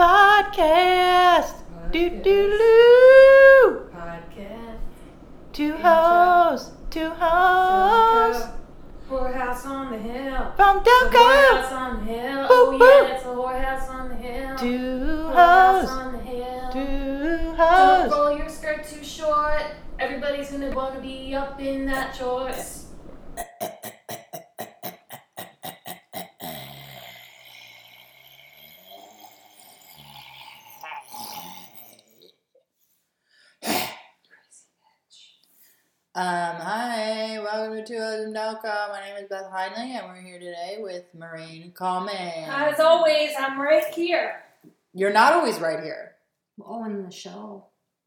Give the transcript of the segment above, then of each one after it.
Podcast. Do-do-loo. Podcast. Two hosts. Whorehouse on the hill. From Delco. Whorehouse on the hill. Oh, yeah, it's a whorehouse on the hill. Two hosts. Don't roll your skirt too short. Everybody's going to want to be up in that shorts. Hi, welcome to Lendelka. My name is Beth Heinley, and we're here today with Maureen Coleman. As always, I'm right here. You're not always right here. Oh, in the show.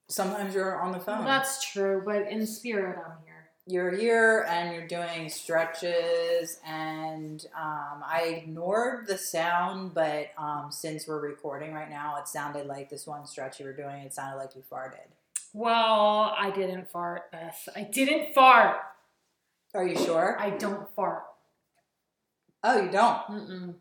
Sometimes you're on the phone. That's true, but in spirit, I'm here. You're here, and you're doing stretches, and I ignored the sound, but since we're recording right now, it sounded like this one stretch you were doing, it sounded like you farted. Well, I didn't fart, Beth. I didn't fart. Are you sure? I don't fart. Oh, you don't? Mm-mm.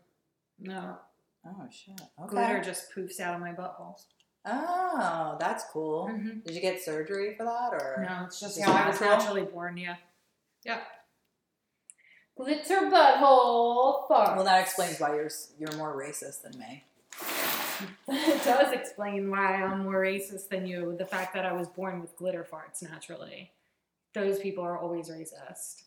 No. Oh, shit. Okay. Glitter just poofs out of my butthole. Oh, that's cool. Mm-hmm. Did you get surgery for that? Or no, it's just how I was naturally born, yeah. Yeah. Glitter butthole fart. Well, that explains why you're more racist than me. It does explain why I'm more racist than you. The fact that I was born with glitter farts naturally. Those people are always racist.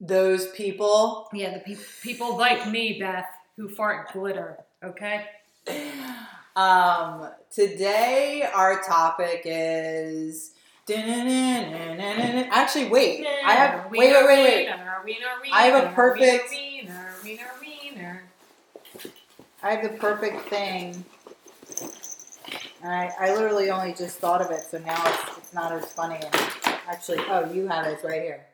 Those people? Yeah, the people like me, Beth, who fart glitter. Okay? Today our topic is... Actually, wait. I have... Wait. I have the perfect thing. I literally only just thought of it, so now it's not as funny. Actually, oh, you have it right here.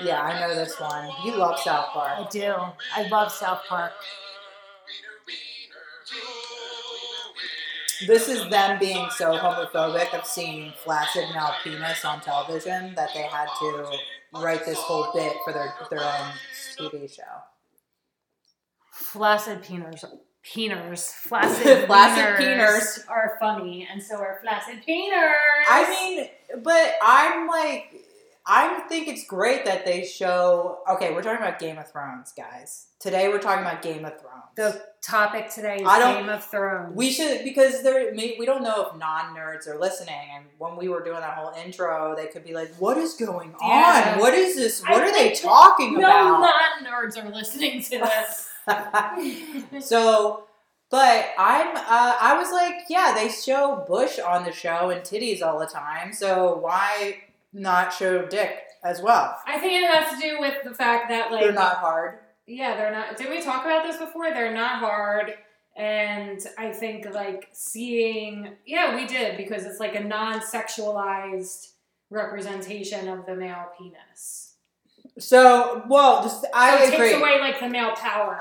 Yeah, I know this one. You love South Park. I do. I love South Park. This is them being so homophobic of seeing flaccid male penis on television that they had to write this whole bit for their own TV show. Flaccid peeners. Flaccid peeners are funny, and so are flaccid peeners. I mean, but I'm like... I think it's great that they show... Okay, we're talking about Game of Thrones, guys. Today we're talking about Game of Thrones. The topic today is Game of Thrones. We should... Because we don't know if non-nerds are listening. And when we were doing that whole intro, they could be like, what is going on? Yeah. What is this? What are they talking about? No non-nerds are listening to this. So... But I was like, yeah, they show Bush on the show and titties all the time. So why... not show dick as well. I think it has to do with the fact that like... They're not hard. Yeah, they're not... Did we talk about this before? They're not hard. And I think like seeing... Yeah, we did because it's like a non-sexualized representation of the male penis. So, well, I agree. It takes away like the male power.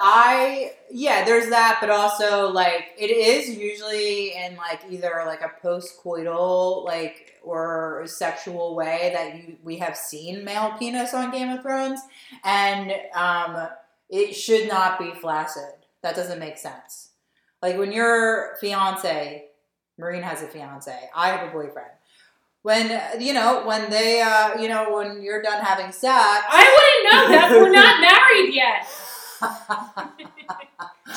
Yeah, there's that, but also like it is usually in like either like a post-coital like... or sexual way that we have seen male penis on Game of Thrones, and it should not be flaccid. That doesn't make sense. Like when your fiance, Maureen has a fiance, I have a boyfriend. When you're done having sex, I wouldn't know that we're not married yet.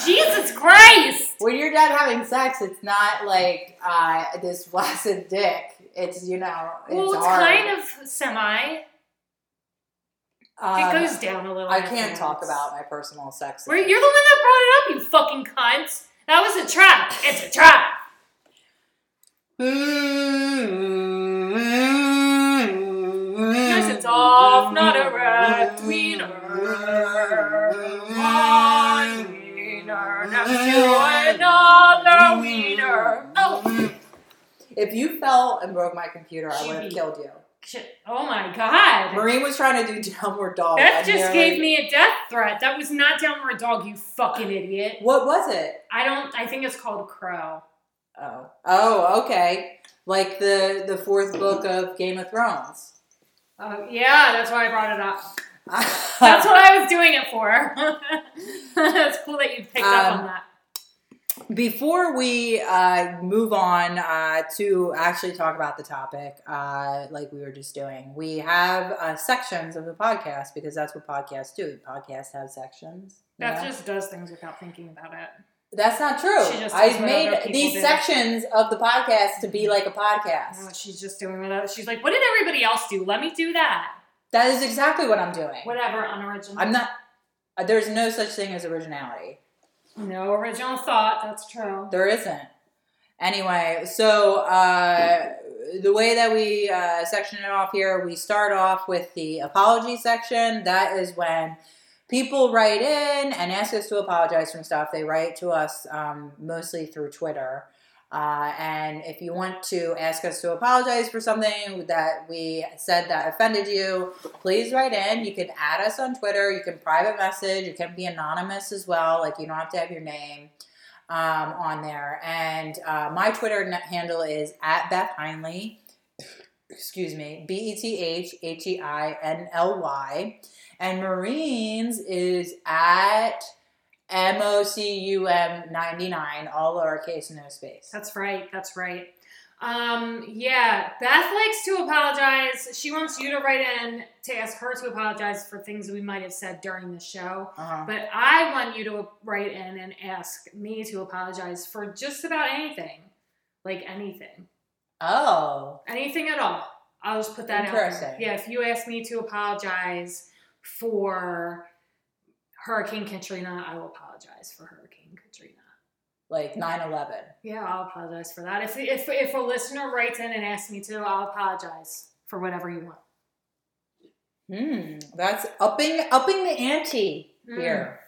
Jesus Christ! When you're done having sex, it's not like this flaccid dick. It's, you know, it's hard. Kind of semi. It goes down a little. I can't talk about my personal sex. You're the one that brought it up, you fucking cunt. That was a trap. It's a trap. If you fell and broke my computer, I would have killed you. Oh my God. Maureen was trying to do downward dog. That just gave me a death threat. That was not downward dog, you fucking idiot. What was it? I think it's called Crow. Oh, okay. Like the fourth book of Game of Thrones. Yeah, that's why I brought it up. That's what I was doing it for. It's cool that you picked up on that. Before we move on to actually talk about the topic, like we were just doing, we have sections of the podcast because that's what podcasts do. Podcasts have sections. Beth just does things without thinking about it. That's not true. I've made these sections of the podcast to be like a podcast. No, she's just doing it. She's like, what did everybody else do? Let me do that. That is exactly what I'm doing. Whatever, unoriginal. I'm not. There's no such thing as originality. No original thought, that's true. There isn't. Anyway, so the way that we section it off here, we start off with the apology section. That is when people write in and ask us to apologize for stuff. They write to us mostly through Twitter. And if you want to ask us to apologize for something that we said that offended you, please write in. You can add us on Twitter. You can private message. You can be anonymous as well. Like, you don't have to have your name on there. And my Twitter handle is @BethHeinley. Excuse me. BethHeinly. And Maureen's is @ MOCUM99, all lowercase, no space. That's right. Yeah, Beth likes to apologize. She wants you to write in to ask her to apologize for things we might have said during the show. Uh-huh. But I want you to write in and ask me to apologize for just about anything. Like anything. Oh. Anything at all. I'll just put that out there. Yeah, if you ask me to apologize for Hurricane Katrina, I will apologize for Hurricane Katrina. Like 9/11. Yeah, I'll apologize for that. If a listener writes in and asks me to, I'll apologize for whatever you want. That's upping the ante here.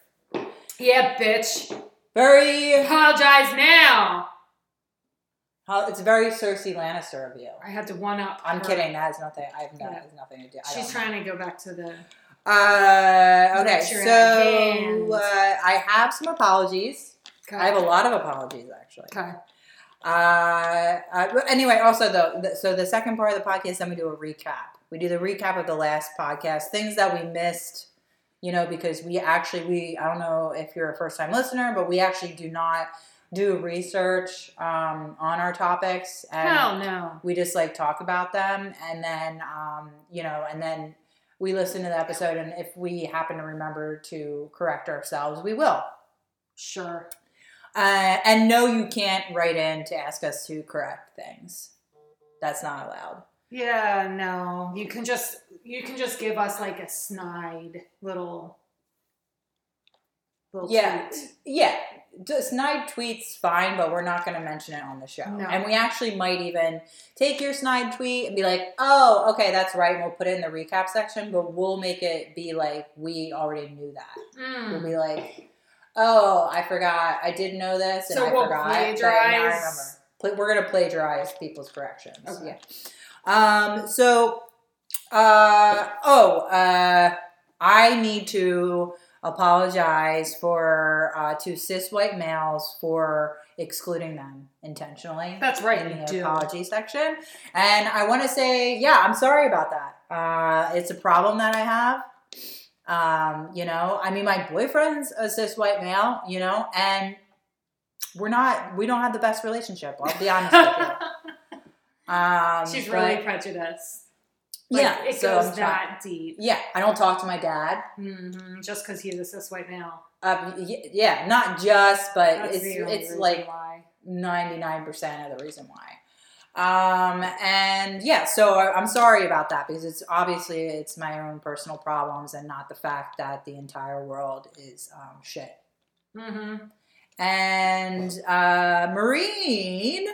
Yeah, bitch. Very apologize now. It's very Cersei Lannister of you. I had to one up. I'm kidding. That has nothing. That has nothing to do. She's trying to go back to the. Okay, so I have some apologies. Okay. I have a lot of apologies, actually. Okay. Anyway, also, though, so the second part of the podcast, then we do a recap. We do the recap of the last podcast, things that we missed, because we I don't know if you're a first-time listener, but we actually do not do research on our topics. And hell no. We just, talk about them, and then, we listen to the episode, and if we happen to remember to correct ourselves, we will. Sure. And no, you can't write in to ask us to correct things. That's not allowed. Yeah, no. You can just give us a snide little tweet. Yeah. Snide tweets, fine, but we're not going to mention it on the show. No. And we actually might even take your snide tweet and be like, oh, okay, that's right, and we'll put it in the recap section, but we'll make it be like we already knew that. We'll be like, oh, I forgot. I did know this, and so I forgot. Plagiarize. We're going to plagiarize people's corrections. Okay. Yeah. I need to apologize for to cis white males for excluding them intentionally. That's right, in the apology section. And I want to say, I'm sorry about that. It's a problem that I have. My boyfriend's a cis white male, and we don't have the best relationship. I'll be honest with you. She's really prejudiced. It goes that deep. Yeah, I don't talk to my dad. Mm-hmm. Just because he's a cis white male. Yeah, not just, but that's it's 99% of the reason why. So I'm sorry about that because it's my own personal problems and not the fact that the entire world is shit. Mm-hmm. And Maureen.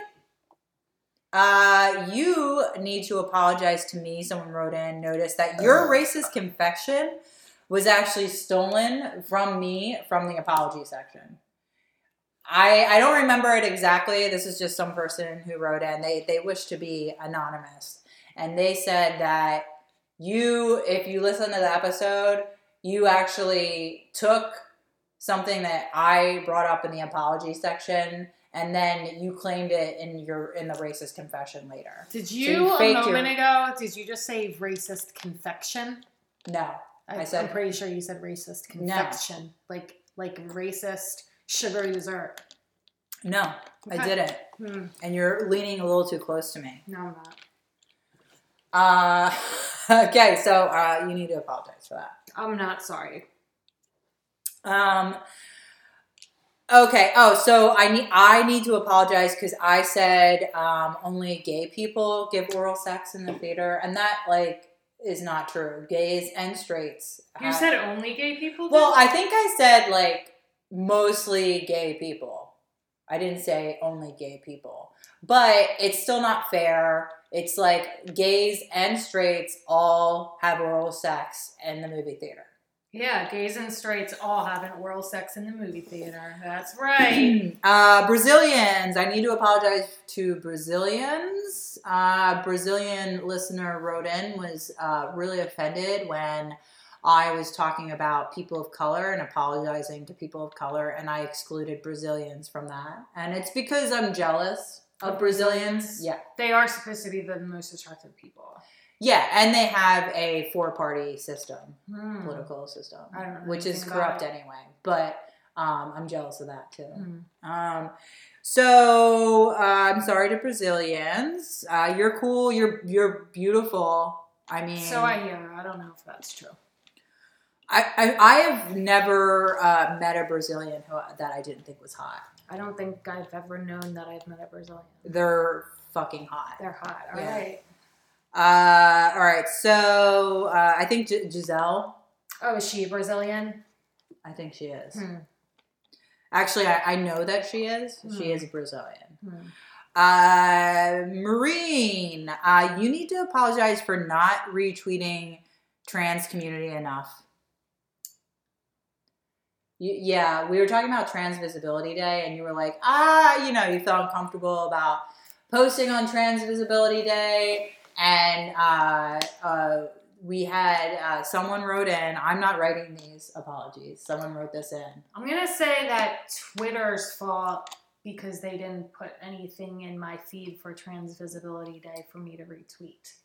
You need to apologize to me. Someone wrote in, noticed that your racist confession was actually stolen from me from the apology section. I don't remember it exactly. This is just some person who wrote in. They wish to be anonymous. And they said that you, if you listen to the episode, you actually took something that I brought up in the apology section, and then you claimed it in the racist confession later. Did you, so you a moment ago, did you just say racist confection? No. I'm pretty sure you said racist confection. No. Like racist sugary dessert. No, okay. I didn't. And you're leaning a little too close to me. No, I'm not. Okay, so you need to apologize for that. I'm not sorry. Okay. Oh, so I need to apologize because I said only gay people give oral sex in the theater, and that is not true. Gays and straights. You said only gay people? Well, I think I said mostly gay people. I didn't say only gay people, but it's still not fair. It's gays and straights all have oral sex in the movie theater. Yeah, gays and straights all having oral sex in the movie theater. That's right. Brazilians. I need to apologize to Brazilians. Brazilian listener wrote in, was really offended when I was talking about people of color and apologizing to people of color, and I excluded Brazilians from that. And it's because I'm jealous of Brazilians. Yeah. They are supposed to be the most attractive people. Yeah, and they have a four-party system, political system, which is corrupt anyway. But I'm jealous of that, too. I'm sorry to Brazilians. You're cool. You're beautiful. I mean... So I hear. I don't know if that's true. I have never met a Brazilian that I didn't think was hot. I don't think I've ever known that I've met a Brazilian. They're fucking hot. They're hot. All right. All right. So, I think Giselle. Oh, is she Brazilian? I think she is. Actually, I know that she is. She is Brazilian. Maureen, you need to apologize for not retweeting trans community enough. Yeah. We were talking about Trans Visibility Day and you were like, you felt uncomfortable about posting on Trans Visibility Day. And we had someone wrote in. I'm not writing these apologies. Someone wrote this in. I'm going to say that Twitter's fault because they didn't put anything in my feed for Trans Visibility Day for me to retweet.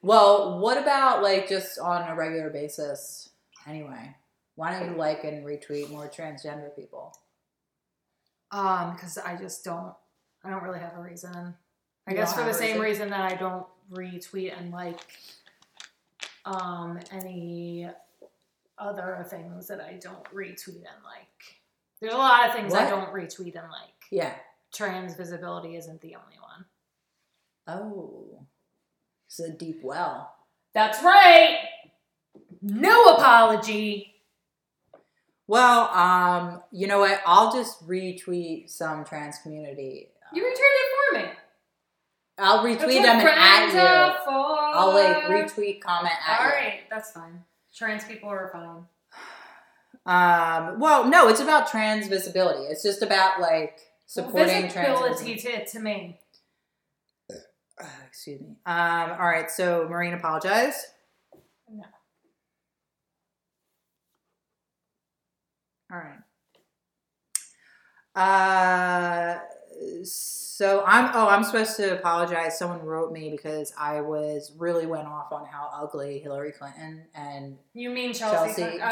Well, what about just on a regular basis anyway? Why don't you and retweet more transgender people? Because I don't really have a reason. I guess for the same reason that I don't retweet and any other things that I don't retweet and like. There's a lot of things I don't retweet and like. Yeah. Trans visibility isn't the only one. Oh. It's a deep well. That's right. No apology. Well, you know what? I'll just retweet some trans community. You retweeted it for me. I'll retweet them and add you. I'll retweet, comment, add you. All right, that's fine. Trans people are fine. Well, no, it's about trans visibility. It's just about supporting trans visibility to me. Excuse me. All right, so Maureen, apologize. No. All right. So I'm supposed to apologize. Someone wrote me because I really went off on how ugly Hillary Clinton and you mean Chelsea and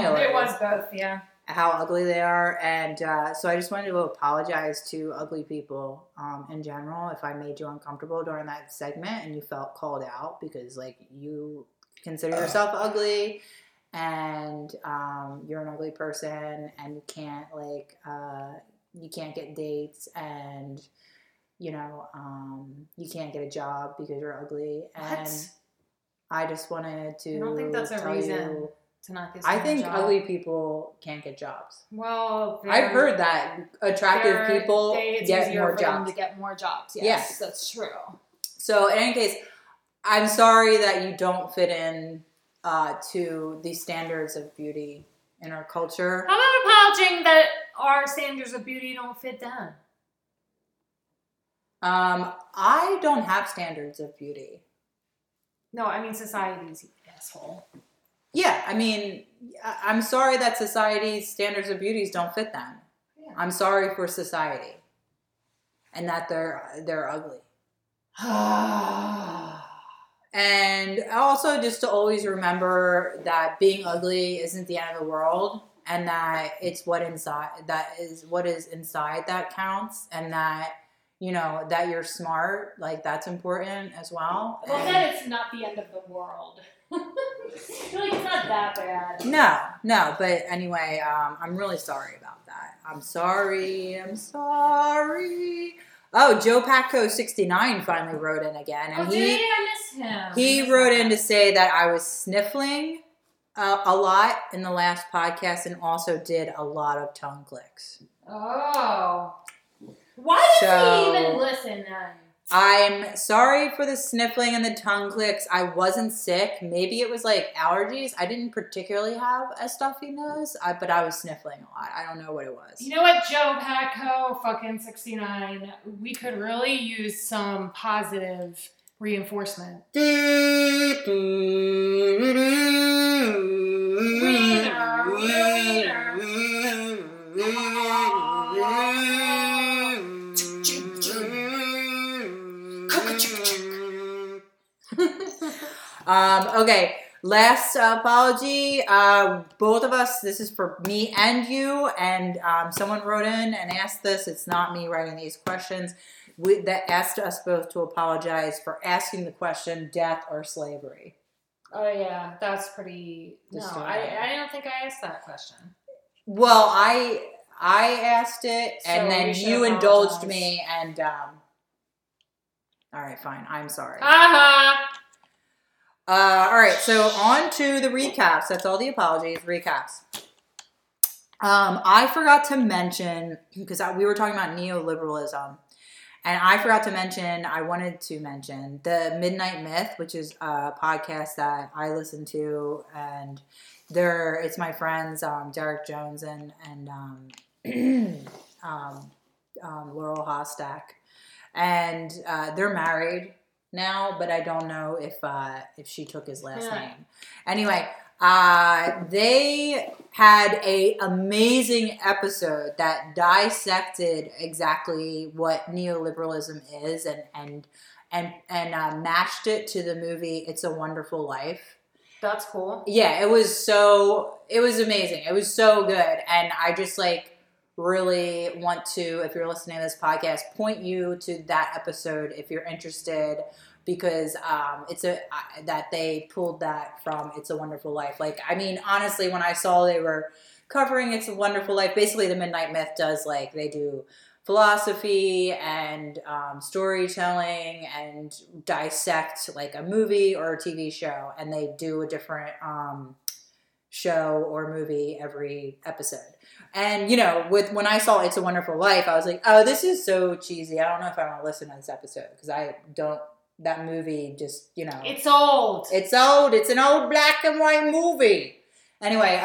Hillary. It was both, yeah. How ugly they are, and so I just wanted to apologize to ugly people in general. If I made you uncomfortable during that segment and you felt called out because you consider yourself ugly and you're an ugly person and you can't you can't get dates and, you can't get a job because you're ugly. And what? I just wanted to I don't think that's a reason you, to not get I think job. Ugly people can't get jobs. Well, I've heard that attractive people get more jobs. To get more jobs. Yes, that's true. So in any case, I'm sorry that you don't fit in to the standards of beauty in our culture. How about apologizing that our standards of beauty don't fit them? I don't have standards of beauty. No, I mean society's an asshole. Yeah, I mean, I'm sorry that society's standards of beauties don't fit them. Yeah. I'm sorry for society, and that they're ugly. And also just to always remember that being ugly isn't the end of the world, and that it's what is inside that counts, and that, you know, that you're smart, like that's important as well. Well, and that it's not the end of the world. Like, it's not that bad. No, but anyway, I'm really sorry about that. I'm sorry. Oh, Joe Patco 69 finally wrote in again, and did I miss him? He wrote in to say that I was sniffling a lot in the last podcast, and also did a lot of tongue clicks. Oh, why does he even listen then? I'm sorry for the sniffling and the tongue clicks. I wasn't sick. Maybe it was like allergies. I didn't particularly have a stuffy nose, but I was sniffling a lot. I don't know what it was. You know what, Joe Patco, fucking 69, we could really use some positive reinforcement. Okay, last apology, both of us, this is for me and you, and someone wrote in and asked this, it's not me writing these questions, that asked us both to apologize for asking the question, death or slavery. Oh yeah, that's pretty, disturbing. No, I don't think I asked that question. Well, I asked it, so and then you indulged me, and all right, fine, I'm sorry. All right, so on to the recaps. That's all the apologies, recaps. I forgot to mention, because we were talking about neoliberalism, and I forgot to mention, I wanted to mention the Midnight Myth, which is a podcast that I listen to, and it's my friends, Derek Jones and Laurel Hostack, and they're married now, but I don't know if she took his last name. Anyway, they had a amazing episode that dissected exactly what neoliberalism is, and matched it to the movie It's a Wonderful Life. That's cool. Yeah, it was amazing. It was so good, and I just really want to, if you're listening to this podcast, point you to that episode if you're interested, because that they pulled that from It's a Wonderful Life. Like, I mean, honestly, when I saw they were covering It's a Wonderful Life, basically the Midnight Myth does, like, they do philosophy and storytelling and dissect, like, a movie or a TV show, and they do a different show or movie every episode. And, you know, when I saw It's a Wonderful Life, I was like, oh, this is so cheesy. I don't know if I want to listen to this episode, because that movie just, you know. It's old. It's an old black and white movie. Anyway,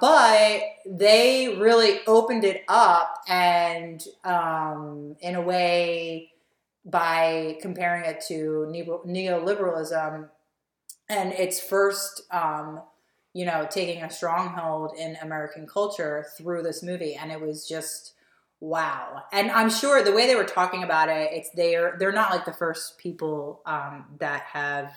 but they really opened it up, and in a way, by comparing it to neoliberalism and its first you know, taking a stronghold in American culture through this movie, and it was just wow. And I'm sure the way they were talking about it, they're not like the first people that have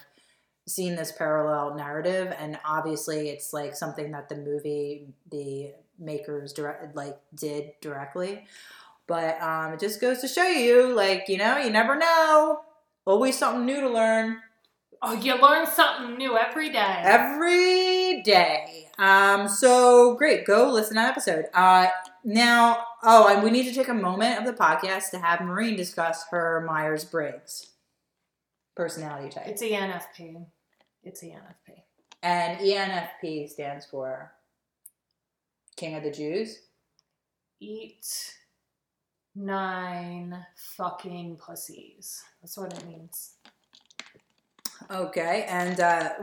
seen this parallel narrative, and obviously it's like something that the makers did directly. But it just goes to show you, like, you know, you never know. Always something new to learn. Oh, you learn something new every day. Every day. So great. Go listen to that episode. Now, and we need to take a moment of the podcast to have Maureen discuss her Myers-Briggs personality type. It's ENFP. And ENFP stands for King of the Jews. Eat 9 fucking pussies. That's what it means. Okay, and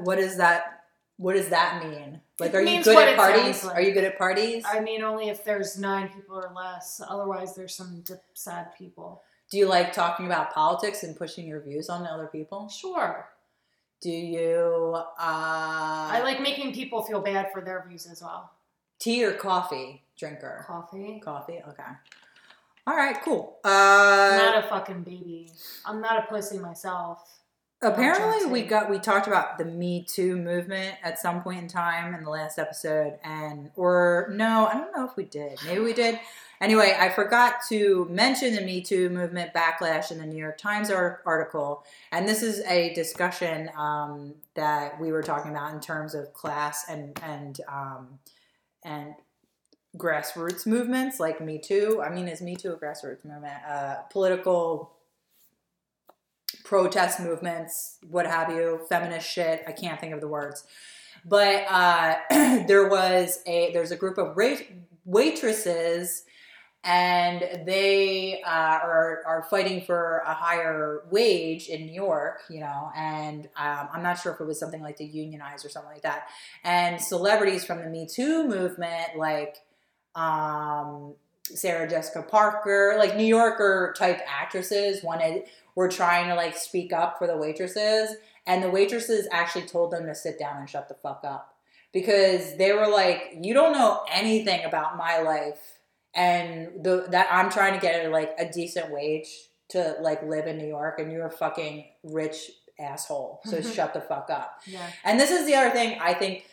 what is that What does that mean? Like, are you good at parties? Like. Are you good at parties? I mean, only if there's 9 people or less. Otherwise, there's some sad people. Do you like talking about politics and pushing your views on other people? Sure. Do you... I like making people feel bad for their views as well. Tea or coffee drinker? Coffee. Coffee, okay. All right, cool. I'm not a fucking baby. I'm not a pussy myself. Apparently, we talked about the Me Too movement at some point in time in the last episode, or no, I don't know if we did. Maybe we did. Anyway, I forgot to mention the Me Too movement backlash in the New York Times article, and this is a discussion that we were talking about in terms of class and grassroots movements like Me Too. I mean, is Me Too a grassroots movement? Political protest movements, what have you, feminist shit. I can't think of the words. But there's a group of waitresses, and they are fighting for a higher wage in New York, you know, and I'm not sure if it was something like the unionize or something like that. And celebrities from the Me Too movement, like Sarah Jessica Parker, like New Yorker type actresses were trying to like speak up for the waitresses, and the waitresses actually told them to sit down and shut the fuck up, because they were like, you don't know anything about my life and that I'm trying to get like a decent wage to like live in New York, and you're a fucking rich asshole. So shut the fuck up. Yeah. And this is the other thing I think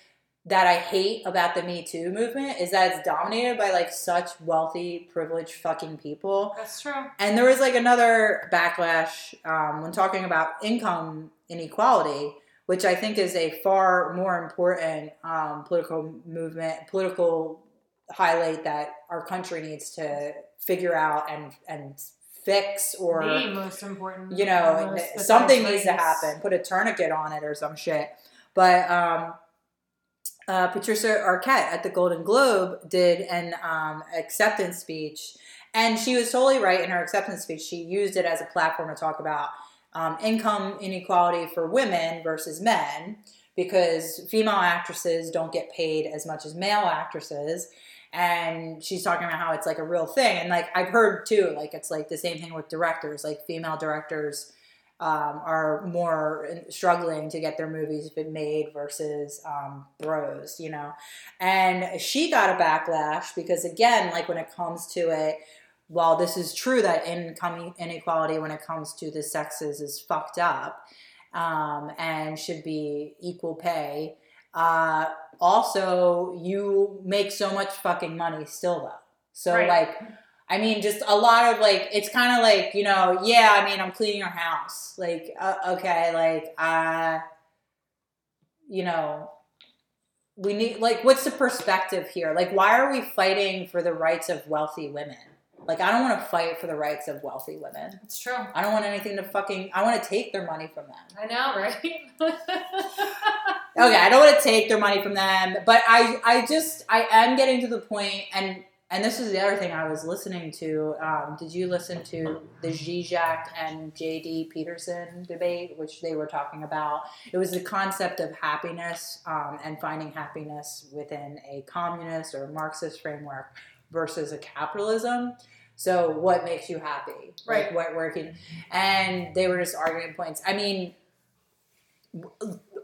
that I hate about the Me Too movement, is that it's dominated by, like, such wealthy, privileged fucking people. That's true. And there was, like, another backlash when talking about income inequality, which I think is a far more important political highlight that our country needs to figure out and fix, or... the most important. You know, something needs to happen. Put a tourniquet on it or some shit. But... Patricia Arquette at the Golden Globe did an acceptance speech, and she was totally right in her acceptance speech. She used it as a platform to talk about income inequality for women versus men, because female actresses don't get paid as much as male actresses, and she's talking about how it's like a real thing. And like I've heard too, like it's like the same thing with directors, like female directors are more struggling to get their movies made versus bros, you know. And she got a backlash because, again, like when it comes to it, while this is true that income inequality when it comes to the sexes is fucked up and should be equal pay, also you make so much fucking money still though. So right. Like... I mean, just a lot of, like, it's kind of like, you know, yeah, I mean, I'm cleaning your house. Like, okay, like, you know, we need, like, what's the perspective here? Like, why are we fighting for the rights of wealthy women? Like, I don't want to fight for the rights of wealthy women. It's true. I don't want anything to fucking, I want to take their money from them. I know, right? Okay, I don't want to take their money from them. But I am getting to the point, and this is the other thing I was listening to. Did you listen to the Žižek and J.D. Peterson debate, which they were talking about? It was the concept of happiness and finding happiness within a communist or Marxist framework versus a capitalism. So what makes you happy? Right. Like what working? And they were just arguing points. I mean,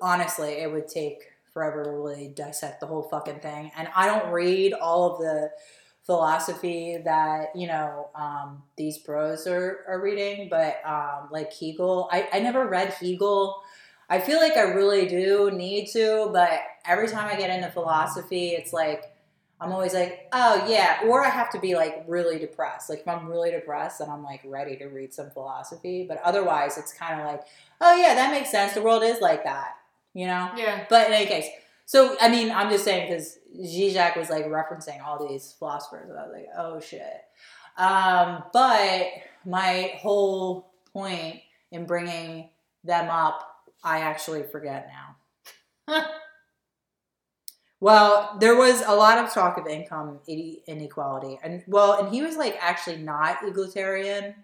honestly, it would take forever to really dissect the whole fucking thing. And I don't read all of the... philosophy that, you know, these bros are reading, but like Hegel, I never read Hegel. I feel like I really do need to, but every time I get into philosophy, it's like, I'm always like, oh yeah, or I have to be like really depressed. Like if I'm really depressed, then I'm like ready to read some philosophy, but otherwise it's kind of like, oh yeah, that makes sense. The world is like that, you know? Yeah. But in any case, so, I mean, I'm just saying because Žižek was, like, referencing all these philosophers. And I was like, oh, shit. But my whole point in bringing them up, I actually forget now. Well, there was a lot of talk of income inequality. And he was, like, actually not egalitarian,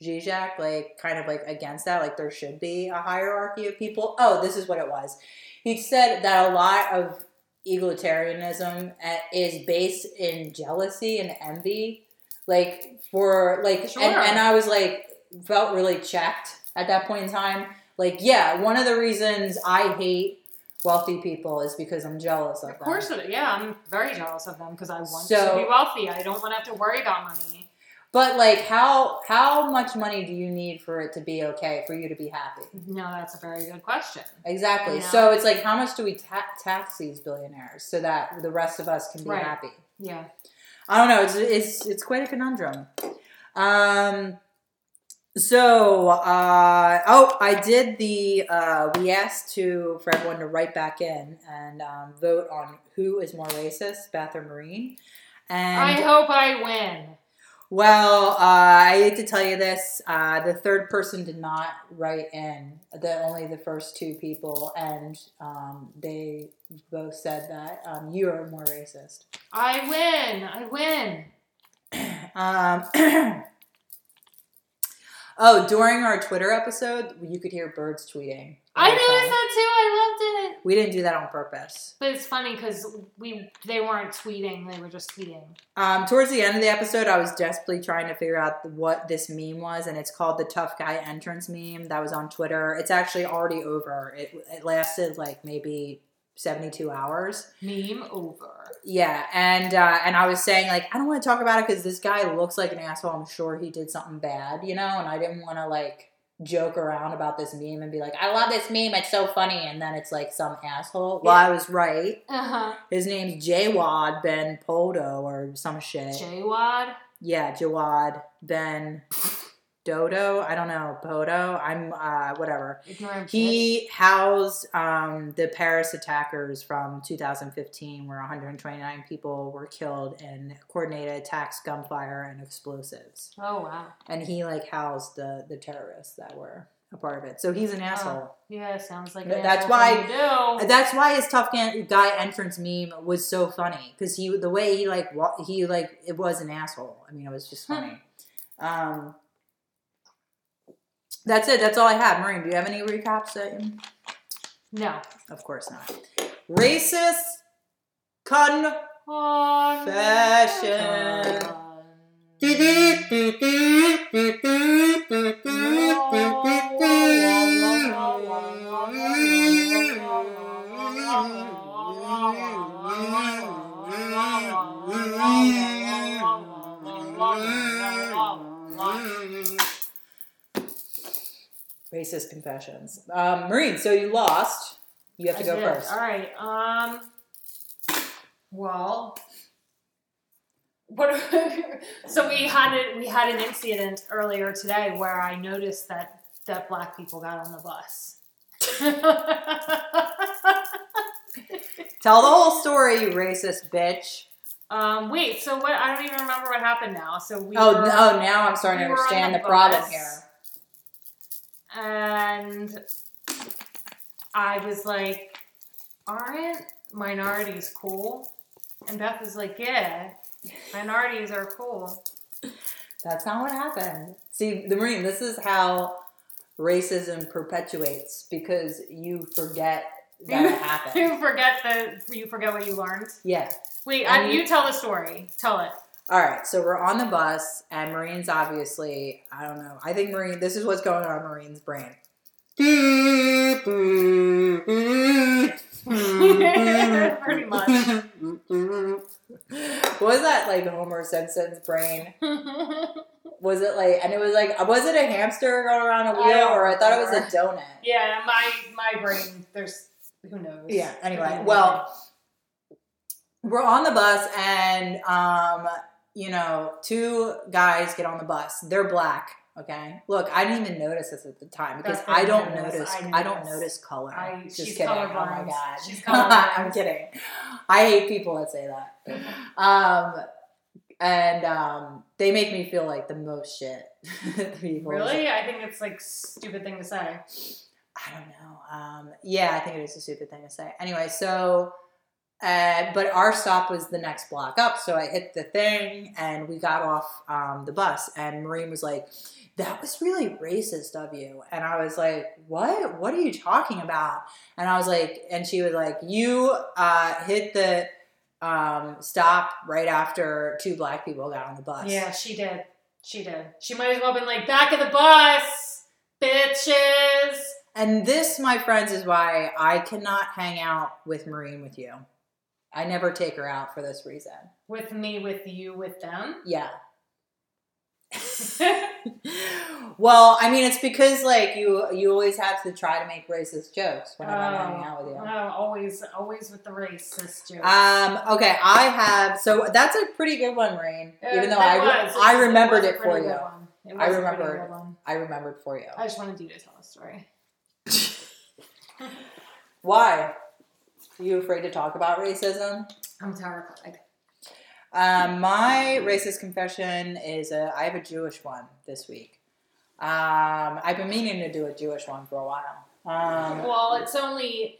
Žižek, like, kind of, like, against that. Like, there should be a hierarchy of people. Oh, this is what it was. He said that a lot of egalitarianism is based in jealousy and envy. And I was like, felt really checked at that point in time. Like, yeah, one of the reasons I hate wealthy people is because I'm jealous of them. Of course it is. Yeah, I'm very jealous of them because I want to be wealthy. I don't want to have to worry about money. But, like, how much money do you need for it to be okay, for you to be happy? No, that's a very good question. Exactly. Yeah. So it's like, how much do we tax these billionaires so that the rest of us can be happy? Yeah. I don't know. It's quite a conundrum. I did the, we asked for everyone to write back in and vote on who is more racist, Beth or Maureen. And I hope I win. Well, I hate to tell you this. The third person did not write in. Only the first two people, and they both said that you are more racist. I win. Oh, during our Twitter episode, you could hear birds tweeting. I noticed that too. I loved it. We didn't do that on purpose. But it's funny because they weren't tweeting. They were just tweeting. Towards the end of the episode, I was desperately trying to figure out what this meme was, and it's called the Tough Guy Entrance meme that was on Twitter. It's actually already over. It lasted like maybe 72 hours. Meme over. Yeah, and I was saying, like, I don't want to talk about it because this guy looks like an asshole. I'm sure he did something bad, you know? And I didn't want to, like, joke around about this meme and be like, I love this meme. It's so funny. And then it's, like, some asshole. Yeah. Well, I was right. Uh-huh. His name's Jawad Ben Poldo or some shit. Jawad? Yeah, Jawad Ben... Dodo, I don't know, Bodo, I'm, whatever. He housed the Paris attackers from 2015 where 129 people were killed in coordinated attacks, gunfire, and explosives. Oh, wow. And he, like, housed the terrorists that were a part of it. So he's an asshole. Yeah, sounds like that's why his tough guy entrance meme was so funny because it was an asshole. I mean, it was just funny. That's it. That's all I have. Maureen, do you have any recaps? No. Of course not. Racist confession. Racist confessions. Maureen, so you lost. You have to go first. All right. Well, so we had an incident earlier today where I noticed that black people got on the bus. Tell the whole story, you racist bitch. Wait. So what? I don't even remember what happened now. So we. Oh no! Now I'm starting to understand the problem here. And I was like, aren't minorities cool? And Beth was like, yeah, minorities are cool. That's not what happened. See, Maureen, this is how racism perpetuates because you forget that it happened. You forget what you learned? Yeah. Wait, you tell the story. Tell it. All right, so we're on the bus, and Maureen's obviously, I don't know. I think Maureen, this is what's going on in Maureen's brain. Pretty much. What was that, like, Homer Simpson's brain? Was it like, and it was like, was it a hamster going around a wheel, or I thought it was a donut? Yeah, my brain, there's, who knows? Yeah, anyway, well, we're on the bus, and, you know, two guys get on the bus. They're black, okay? Look, I didn't even notice this at the time because I don't notice color. Just kidding. Oh my god. She's I'm kidding. I hate people that say that. They make me feel like the most shit. Really? I think it's like stupid thing to say. I don't know. Yeah, I think it is a stupid thing to say. Anyway, so But our stop was the next block up. So I hit the thing and we got off the bus. And Maureen was like, that was really racist of you. And I was like, what? What are you talking about? And I was like, and she was like, you hit the stop right after two black people got on the bus. Yeah, she did. She did. She might as well have been like, back of the bus, bitches. And this, my friends, is why I cannot hang out with Maureen with you. I never take her out for this reason. With me, with you, with them? Yeah. Well, I mean, it's because, like, you always have to try to make racist jokes when I'm hanging out with you. Always with the racist jokes. Okay, I have... So that's a pretty good one, Rain. Even though I remembered it for you. I remembered for you. I just wanted you to tell a story. Why? Are you afraid to talk about racism? I'm terrified. My racist confession is I have a Jewish one this week. I've been meaning to do a Jewish one for a while. Well, it's only...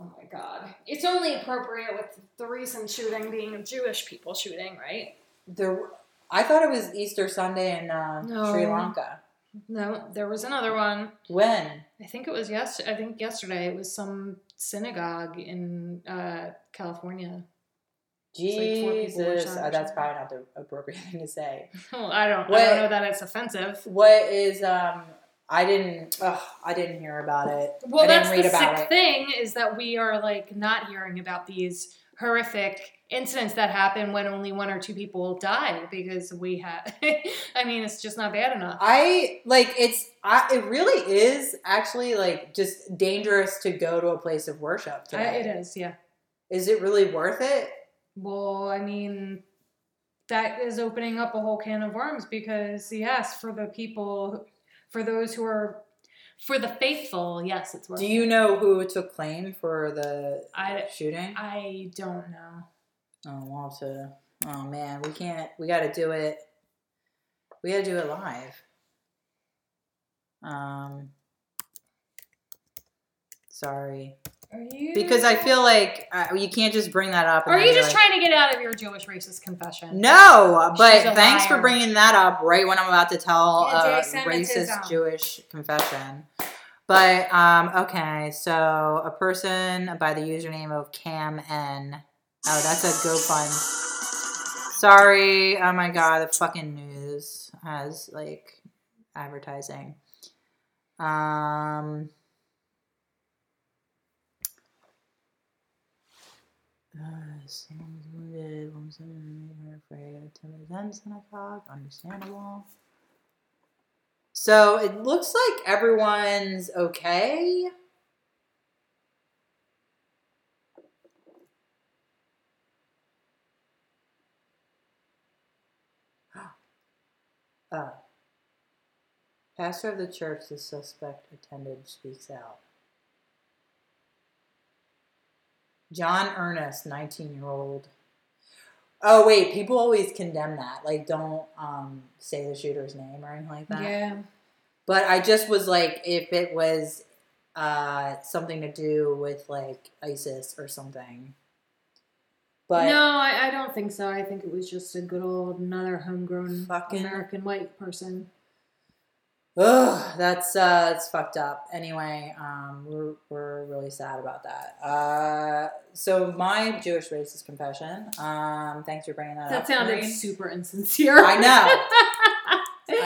Oh, my God. It's only appropriate with the recent shooting being of Jewish people shooting, right? I thought it was Easter Sunday in Sri Lanka. No, there was another one. When? I think it was yesterday. I think yesterday it was some synagogue in California. Jesus, like that's probably not the appropriate thing to say. Well, I don't know that it's offensive. What is? I didn't hear about it. Well, that's the sick thing is that we are like not hearing about these horrific incidents that happen when only one or two people die because we have. I mean, it's just not bad enough. It really is actually like just dangerous to go to a place of worship today. It is, yeah. Is it really worth it? Well, I mean, that is opening up a whole can of worms because, yes, for the people, for those who are, for the faithful, yes, it's worth it. Do you know who took claim for the shooting? I don't know. Oh, we'll have to, oh man, we got to do it. We got to do it live. Sorry. Are you... Because I feel like you can't just bring that up. Or are you just trying to get out of your Jewish racist confession? No, but thanks for bringing that up right when I'm about to tell a racist Jewish confession. But, okay, so a person by the username of Cam N. Oh, that's a GoFund. Sorry. Oh, my God. The fucking news has, like, advertising. Someone's wounded. Woman's afraid of attending them synagogue. Understandable. So it looks like everyone's okay. Pastor of the church the suspect attended speaks out. John Ernest, 19-year-old. Oh, wait. People always condemn that. Like, don't say the shooter's name or anything like that. Yeah. But I just was like, if it was something to do with, like, ISIS or something. But no, I don't think so. I think it was just a good old another homegrown American white person. Ugh, that's fucked up. Anyway, we're really sad about that. So my Jewish racist confession. Thanks for bringing that up. That sounded super insincere. I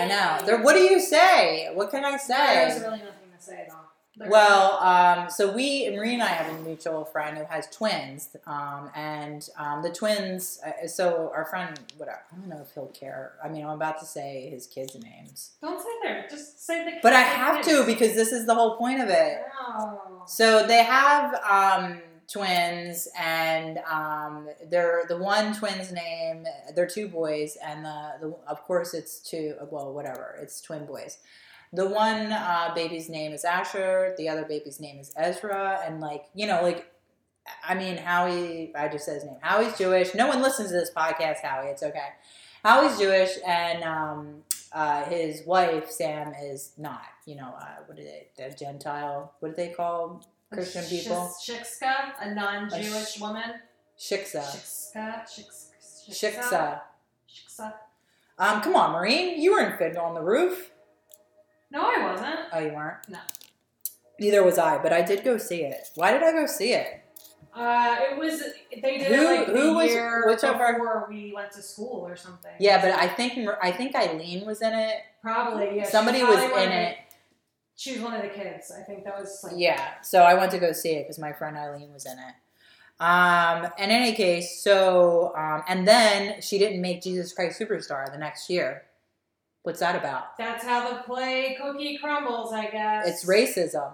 know. What do you say? What can I say? There's really nothing to say at all. Well, so Marie and I have a mutual friend who has twins, the twins, so our friend, whatever, I don't know if he'll care. I mean, I'm about to say his kids' names. Don't say that. Just say the kids. But I have to, because this is the whole point of it. Oh. So they have, twins, and they're the one twin's name, they're two boys, and of course it's two, well, whatever, it's twin boys. The one baby's name is Asher, the other baby's name is Ezra, and Howie, I just said his name, Howie's Jewish, no one listens to this podcast, Howie, it's okay. Howie's Jewish, and his wife, Sam, is not, what are they, the Gentile, what do they call Christian people. Shiksa, a non-Jewish woman. Shiksa. Come on, Maureen. You were in Fiddler on the Roof. No, I wasn't. Oh, you weren't? No. Neither was I, but I did go see it. Why did I go see it? It was, they did it before we went to school or something. Yeah, but I think Eileen was in it. Probably, yeah. Somebody was in it. She was one of the kids. I think that was like... Yeah, so I went to go see it because my friend Eileen was in it. In any case, so... and then she didn't make Jesus Christ Superstar the next year. What's that about? That's how the play cookie crumbles, I guess. It's racism.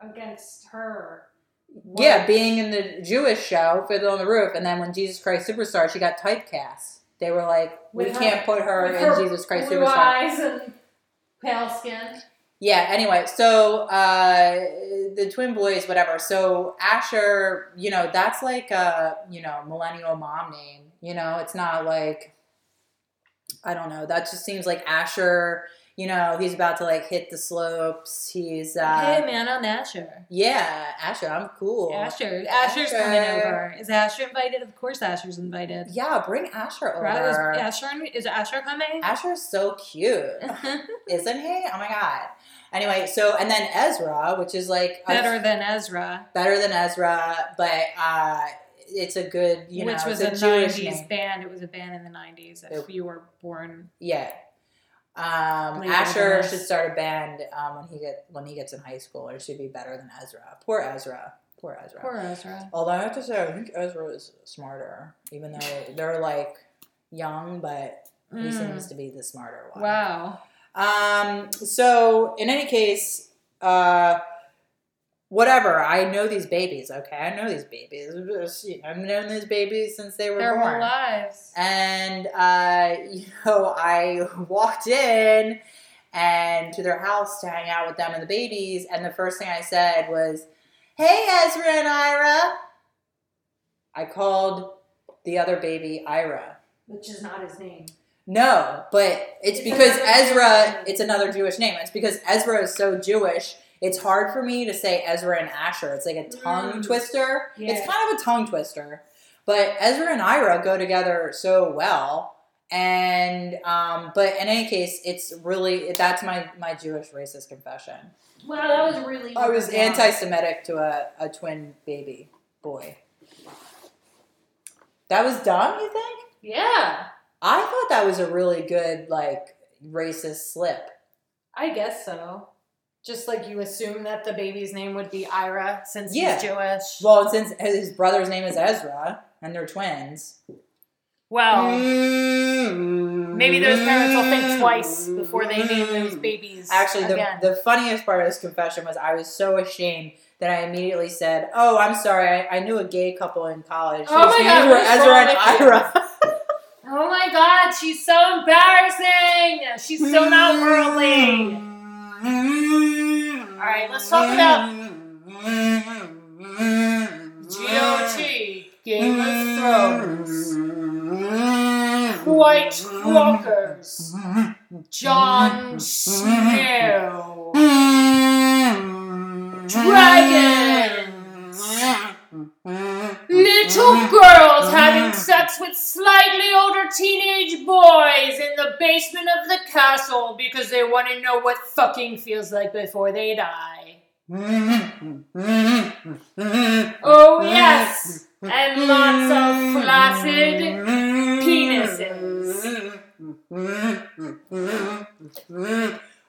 Against her. What? Yeah, being in the Jewish show, Fiddler on the Roof, and then when Jesus Christ Superstar, she got typecast. They were like, we can't put her in Jesus Christ Superstar. With eyes and pale skin. Yeah, anyway, so the twin boys, whatever. So Asher, you know, that's like a, you know, millennial mom name. You know, it's not like, I don't know. That just seems like Asher, you know, he's about to like hit the slopes. He's... hey, man, I'm Asher. Yeah, Asher, I'm cool. Asher's coming over. Is Asher invited? Of course Asher's invited. Yeah, bring Asher over. Is Asher coming? Asher's so cute. Isn't he? Oh, my God. Anyway, so, and then Ezra, which is like... Better than Ezra, but it's a good, you know... Which was a 90s name. Band. It was a band in the 90s if you were born... Yeah. Asher should start a band when he gets in high school, or should be better than Ezra. Poor Ezra. Although I have to say, I think Ezra is smarter, even though they're like young, but he seems to be the smarter one. Wow. So in any case, whatever. I know these babies, okay? I know these babies. I've known these babies since they were born. Their whole lives. And, you know, I walked in and to their house to hang out with them and the babies, and the first thing I said was, hey, Ezra and Ira. I called the other baby Ira. Which is not his name. No, but it's because Ezra, it's another Jewish name. It's because Ezra is so Jewish. It's hard for me to say Ezra and Asher. It's like a tongue twister. Yeah. It's kind of a tongue twister. But Ezra and Ira go together so well. And but in any case, it's really, that's my Jewish racist confession. Wow, that was really... I was anti-Semitic to a twin baby boy. That was dumb, you think? Yeah. I thought that was a really good, like, racist slip. I guess so. Just like you assume that the baby's name would be Ira since he's Jewish. Well, since his brother's name is Ezra and they're twins. Well, maybe those parents will think twice before they name those babies. Actually, the funniest part of this confession was I was so ashamed that I immediately said, oh, I'm sorry, I knew a gay couple in college. Oh my God, were Ezra and Ira. Oh my God, she's so embarrassing. She's so not worldly. All right, let's talk about GOT, Game of Thrones, White Walkers, Jon Snow, dragons, little girls having sex with slightly older teenage boys in the basement of the castle because they want to know what fucking feels like before they die. Oh yes, and lots of flaccid penises.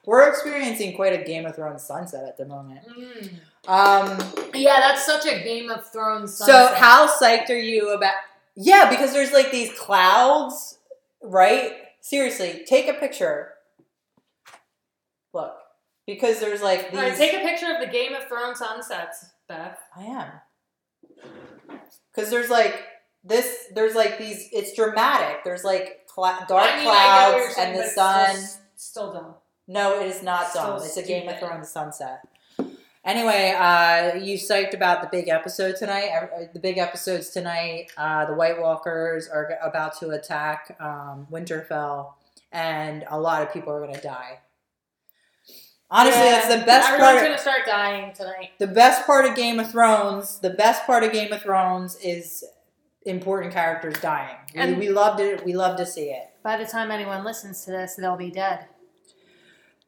We're experiencing quite a Game of Thrones sunset at the moment. Yeah, that's such a Game of Thrones sunset. So how psyched are you about... Yeah, because there's like these clouds, right? Seriously, take a picture. Look. Because there's like these... All right, take a picture of the Game of Thrones sunsets, Beth. I am. Because there's like this... There's like these... It's dramatic. There's like dark clouds and the sun. Still dumb. No, it is not dumb. It's a Game of Thrones sunset. Anyway, you psyched about the big episode tonight. The big episodes tonight, the White Walkers are about to attack Winterfell, and a lot of people are going to die. Honestly, that's the best part. Everyone's going to start dying tonight. The best part of Game of Thrones is important characters dying. We loved it. We love to see it. By the time anyone listens to this, they'll be dead.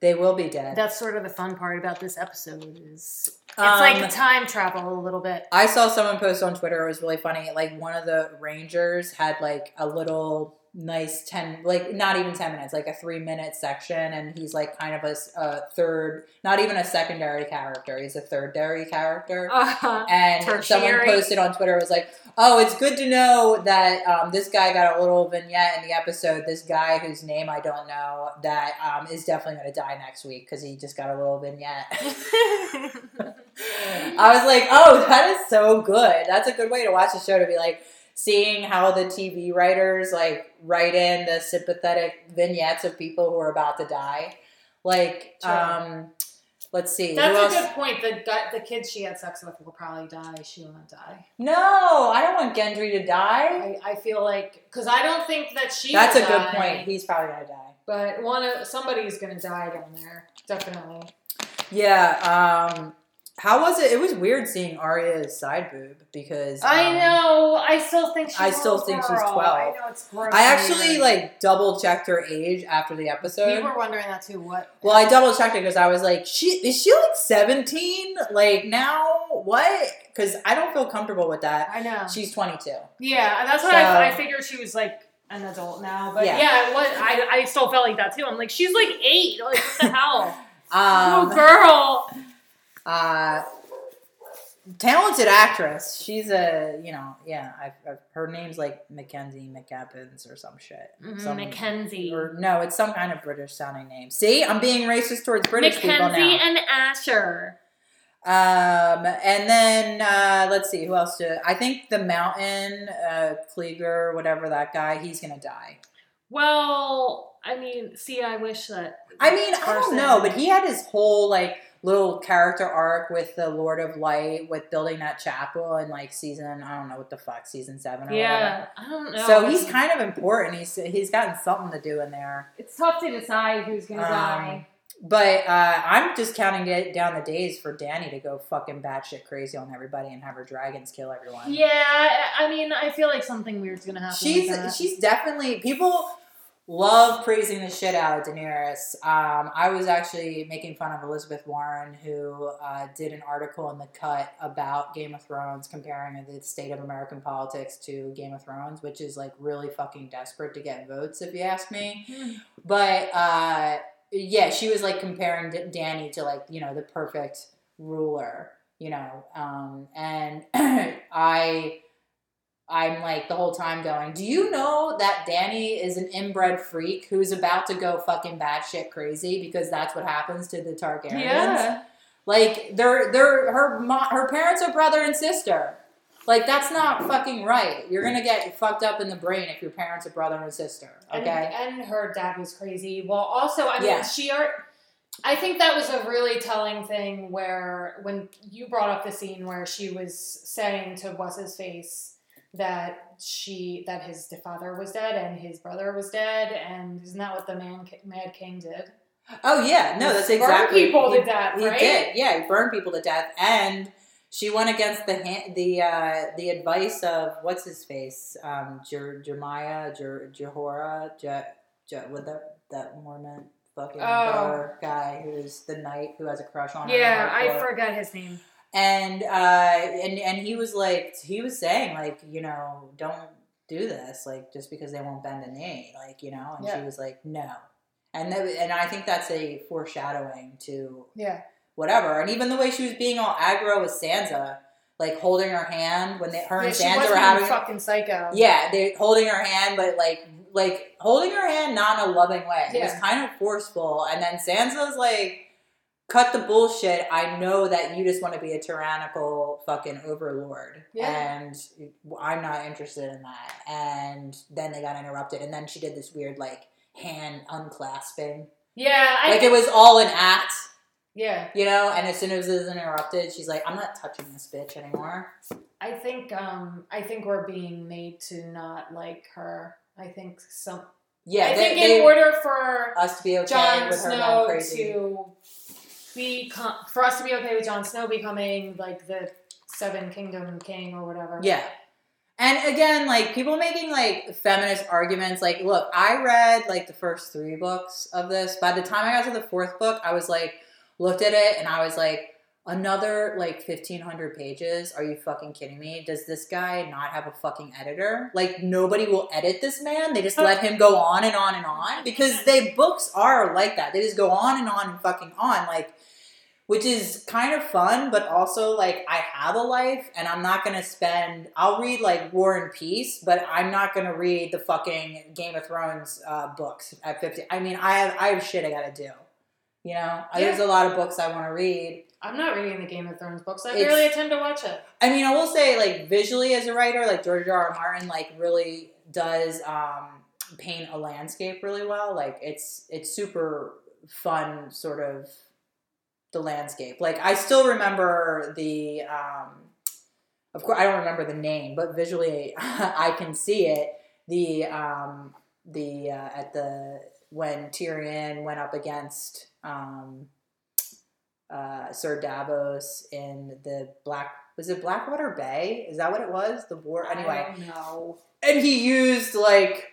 They will be dead. That's sort of the fun part about this episode is it's like time travel a little bit. I saw someone post on Twitter. It was really funny. Like one of the Rangers had like a little nice 10, like not even 10 minutes, like a 3-minute section. And he's like kind of a third, not even a secondary character. He's a tertiary character. Uh-huh. And someone posted on Twitter was like, oh, it's good to know that this guy got a little vignette in the episode. This guy whose name I don't know that is definitely going to die next week because he just got a little vignette. I was like, oh, that is so good. That's a good way to watch the show, to be like seeing how the TV writers like write in the sympathetic vignettes of people who are about to die. Like, let's see. That's a good point. The kids she had sex with will probably die. She won't die. No, I don't want Gendry to die. I feel like, because I don't think that she That's will a good die, point. He's probably going to die. But somebody's going to die down there. Definitely. Yeah. How was it? It was weird seeing Arya's side boob because... I know. I still think she's 12. I know, it's gross. I actually like double checked her age after the episode. We were wondering that too. What? Well, I double checked it because I was like, is she like 17? Like now? What? Because I don't feel comfortable with that. I know. She's 22. Yeah. That's what I figured. She was like an adult now. But yeah, it was, I still felt like that too. I'm like, she's like 8. Like what the hell? Oh, girl. Talented actress. She's a, her name's like Mackenzie McEvans or some shit. Mm-hmm, Mackenzie. No, it's some kind of British sounding name. See, I'm being racist towards British people now. Mackenzie and Asher. And then, let's see, who else? I think the Mountain, Kleeger, whatever that guy, he's going to die. Well, I mean, see, I wish that. I mean, I don't know, but he had his whole, like, little character arc with the Lord of Light, with building that chapel in like season 7 or whatever. I don't know. So he's kind of important. He's gotten something to do in there. It's tough to decide who's going to die. But I'm just counting down the days for Dany to go fucking batshit crazy on everybody and have her dragons kill everyone. Yeah, I mean, I feel like something weird's going to happen. She's definitely... People... love praising the shit out of Daenerys. I was actually making fun of Elizabeth Warren, who did an article in The Cut about Game of Thrones, comparing the state of American politics to Game of Thrones, which is like really fucking desperate to get votes, if you ask me. But yeah, she was like comparing Dany to like, the perfect ruler, and I'm like the whole time going, do you know that Dany is an inbred freak who's about to go fucking batshit crazy because that's what happens to the Targaryens? Yeah. Like they're her parents are brother and sister. Like that's not fucking right. You're gonna get fucked up in the brain if your parents are brother and sister. Okay. And her dad was crazy. Well, also I think that was a really telling thing where when you brought up the scene where she was saying to what's his face that his father was dead and his brother was dead, and isn't that what the Mad King did? Oh yeah, no, that's exactly. Burned people to death, right? He did, yeah, he burned people to death, and she went against the advice of what's his face, with that Mormon fucking guy who's the knight who has a crush on her. Yeah, I forgot his name. And he was saying, don't do this, like, just because they won't bend a knee, and she was like, no. And I think that's a foreshadowing to whatever. And even the way she was being all aggro with Sansa, like, holding her hand when her and Sansa were having... Yeah, fucking psycho. Yeah, they're holding her hand, but, like holding her hand not in a loving way. Yeah. It was kind of forceful. And then Sansa's like... cut the bullshit. I know that you just want to be a tyrannical fucking overlord. Yeah. And I'm not interested in that. And then they got interrupted. And then she did this weird, hand unclasping. Yeah. It was all an act. Yeah. And as soon as it was interrupted, she's like, I'm not touching this bitch anymore. I think we're being made to not like her. I think in order for us to be okay Jon Snow with her going crazy... for us to be okay with Jon Snow becoming like the Seven Kingdom King or whatever. Yeah. And again, like, people making, like, feminist arguments, like, look, I read, like, the first three books of this. By the time I got to the fourth book, I was, like, looked at it, and I was, like, another, like, 1,500 pages? Are you fucking kidding me? Does this guy not have a fucking editor? Like, nobody will edit this man? They just let him go on and on and on? Because they books are like that. They just go on and fucking on, like... Which is kind of fun, but also, like, I have a life, and I'm not going to spend... I'll read, like, War and Peace, but I'm not going to read the fucking Game of Thrones books at 50. I mean, I have shit I got to do, you know? Yeah. There's a lot of books I want to read. I'm not reading the Game of Thrones books. I barely attempt to watch it. I mean, I will say, like, visually as a writer, like, George R.R. Martin, like, really does paint a landscape really well. Like, it's super fun, sort of... the landscape. Like, I still remember the, of course, I don't remember the name, but visually I can see it. When Tyrion went up against, Ser Davos in the Blackwater Bay? Is that what it was? The war? Anyway. I don't know. And he used, like,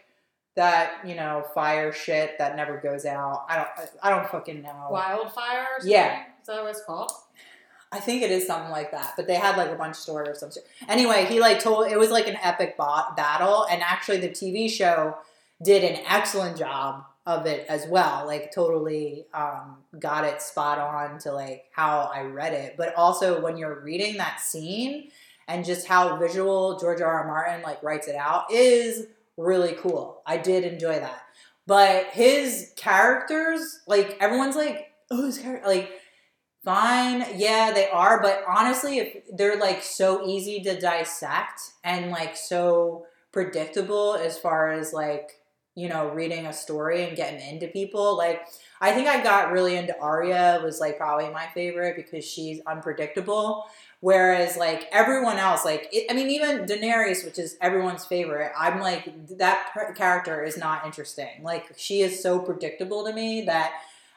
that, you know, fire shit that never goes out. I don't fucking know. Wildfire or something? Yeah. Is that what it's called? I think it is something like that. But they had, like, a bunch of stories or some shit. Anyway, he, like, told... It was, like, an epic battle. And actually, the TV show did an excellent job of it as well. Like, totally got it spot on to, like, how I read it. But also, when you're reading that scene and just how visual George R.R. Martin, like, writes it out is... really cool. I did enjoy that. But his characters, like, everyone's like, oh, his character, like, fine. Yeah, they are. But honestly, if they're, like, so easy to dissect and, like, so predictable as far as, like, you know, reading a story and getting into people. Like, I think I got really into Arya was, like, probably my favorite because she's unpredictable. Whereas, like, everyone else, like, even Daenerys, which is everyone's favorite, I'm like, that character is not interesting. Like, she is so predictable to me that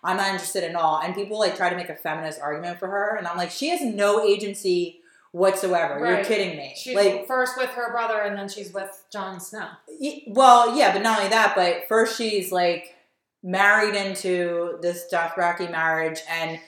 I'm not interested at all. And people, like, try to make a feminist argument for her. And I'm like, she has no agency whatsoever. Right. You're kidding me. She's, like, first with her brother, and then she's with Jon Snow. Well, yeah, but not only that, but first she's, like... married into this Dothraki marriage, and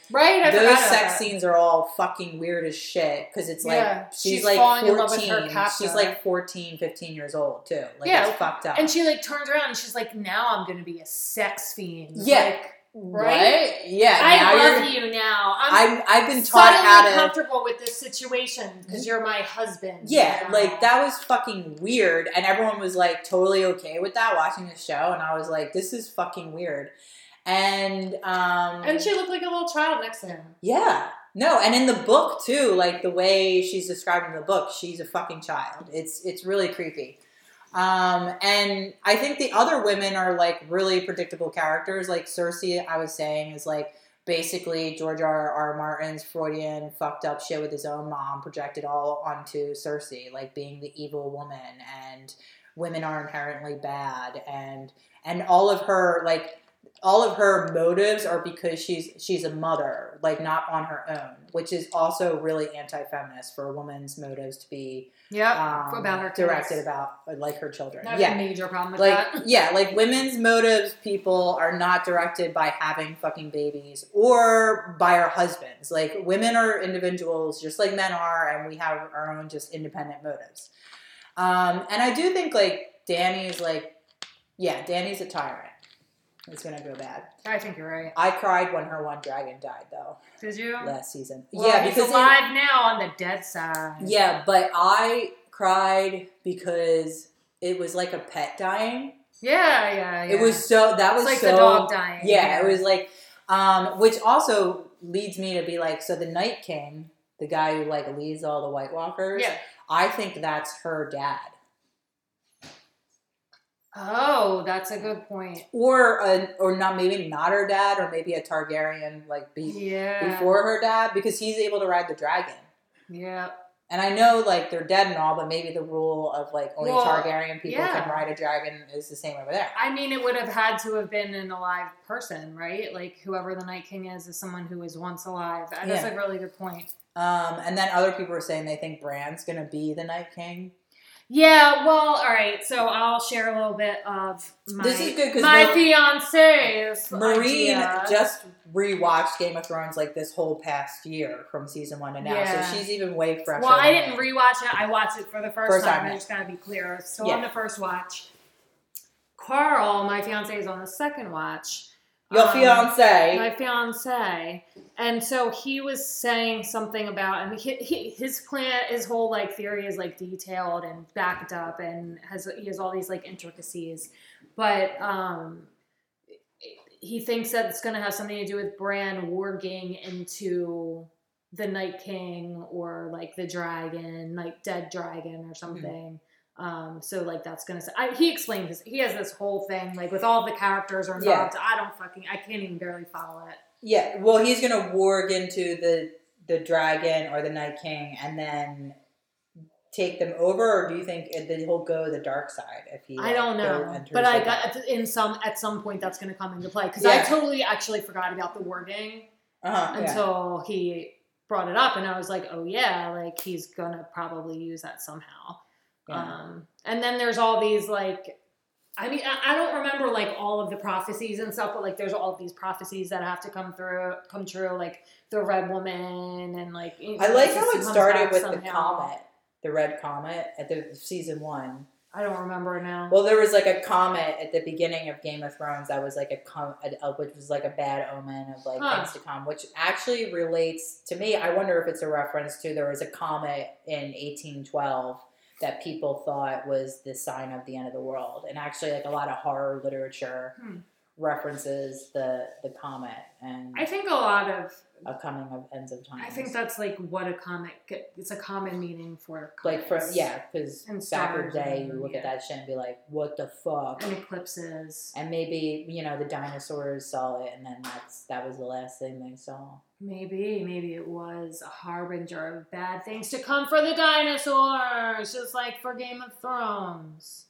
those sex scenes are all fucking weird as shit because it's like she's like 14, she's like 14, 15 years old too. Like, it's fucked up. And she, like, turns around and she's like, "Now I'm gonna be a sex fiend." Yeah, like, right? Yeah, I love you now. I've been taught how to comfortable with this situation because you're my husband. Yeah, like, that was fucking weird, and everyone was, like, totally okay with that watching the show, and I was like, this is fucking weird. And she looked like a little child next to him. Yeah. No, and in the book too, like, the way she's described in the book, she's a fucking child. It's really creepy. And I think the other women are, like, really predictable characters. Like, Cersei, I was saying, is, like, basically George R.R. Martin's Freudian fucked up shit with his own mom projected all onto Cersei, like, being the evil woman, and women are inherently bad, and all of her, like, all of her motives are because she's a mother, like, not on her own, which is also really anti-feminist for a woman's motives to be about her directed kids. About, like, her children. That's a major problem with, like, that. Yeah, like, women's motives, people, are not directed by having fucking babies or by our husbands. Like, women are individuals just like men are, and we have our own just independent motives. And I do think, like, Danny's a tyrant. It's going to go bad. I think you're right. I cried when her one dragon died, though. Did you? Last season. Well, yeah, because he's alive now on the dead side. Yeah, but I cried because it was like a pet dying. Yeah. It was so... That was like the dog dying. Yeah, it was like... which also leads me to be like... So the Night King, the guy who, like, leads all the White Walkers... Yeah. I think that's her dad. Oh, that's a good point. Or maybe not her dad, or maybe a Targaryen, like, before her dad, because he's able to ride the dragon. Yeah. And I know, like, they're dead and all, but maybe the rule of, like, only Targaryen people can ride a dragon is the same over there. I mean, it would have had to have been an alive person, right? Like, whoever the Night King is someone who was once alive. That's a really good point. And then other people are saying they think Bran's going to be the Night King. Yeah, well, all right. So I'll share a little bit of my fiance's Marine idea. Just rewatched Game of Thrones like this whole past year from season 1 to now. Yeah. So she's even way fresher. Well, I didn't rewatch it. I watched it for the first time. I just got to be clear. Still on the first watch. Carl, my fiance, is on the second watch. Your fiance. My fiance. And so he was saying something about, and his whole like theory is like detailed and backed up, and he has all these like intricacies, but he thinks that it's going to have something to do with Bran warging into the Night King or like the dragon, like dead dragon or something. Mm-hmm. So like that's gonna say he explained this. He has this whole thing like with all the characters are involved. Yeah. I can't even barely follow it. Yeah, well, he's gonna warg into the dragon or the Night King and then take them over. Or do you think that he'll go the dark side? If he, I don't know, but I got at some point that's gonna come into play because I totally actually forgot about the warging until he brought it up, and I was like, oh yeah, like he's gonna probably use that somehow. And then there's all these, like, I mean, I don't remember, like, all of the prophecies and stuff, but, like, there's all of these prophecies that have to come true, like, the Red Woman and, like... I like how it started with somehow. The comet, the Red Comet, at the season 1. I don't remember now. Well, there was, like, a comet at the beginning of Game of Thrones that was, like, which was, like, a bad omen of, like, things to come, which actually relates to me. I wonder if it's a reference to there was a comet in 1812 that people thought was the sign of the end of the world. And actually, like, a lot of horror literature references the comet. And I think a lot of... A coming of ends of time. I think that's, like, what a comet... It's a common meaning for comets. Like, because back in the day, you look at that shit and be like, what the fuck? And eclipses. And maybe, you know, the dinosaurs saw it, and then that was the last thing they saw. Maybe it was a harbinger of bad things to come for the dinosaurs, just like for Game of Thrones.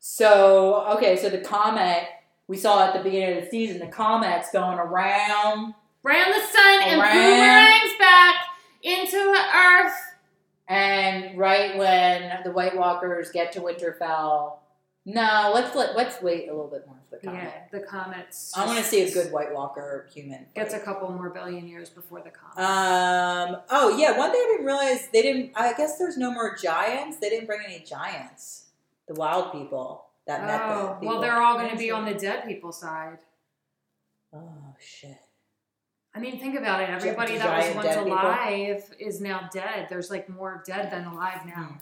So, okay, so the comet, we saw at the beginning of the season, the comet's going around the sun and boomerangs back into the earth. And right when the White Walkers get to Winterfell, no, let's wait a little bit more for the comet. Yeah, the comet's... I want to see a good White Walker human. Gets a couple more billion years before the comet. One thing I didn't realize, I guess there's no more giants. They didn't bring any giants. The wild people that met them. Oh, well, they're all going to be on the dead people side. Oh, shit. I mean, think about it. Everybody that was once alive is now dead. There's, like, more dead than alive now.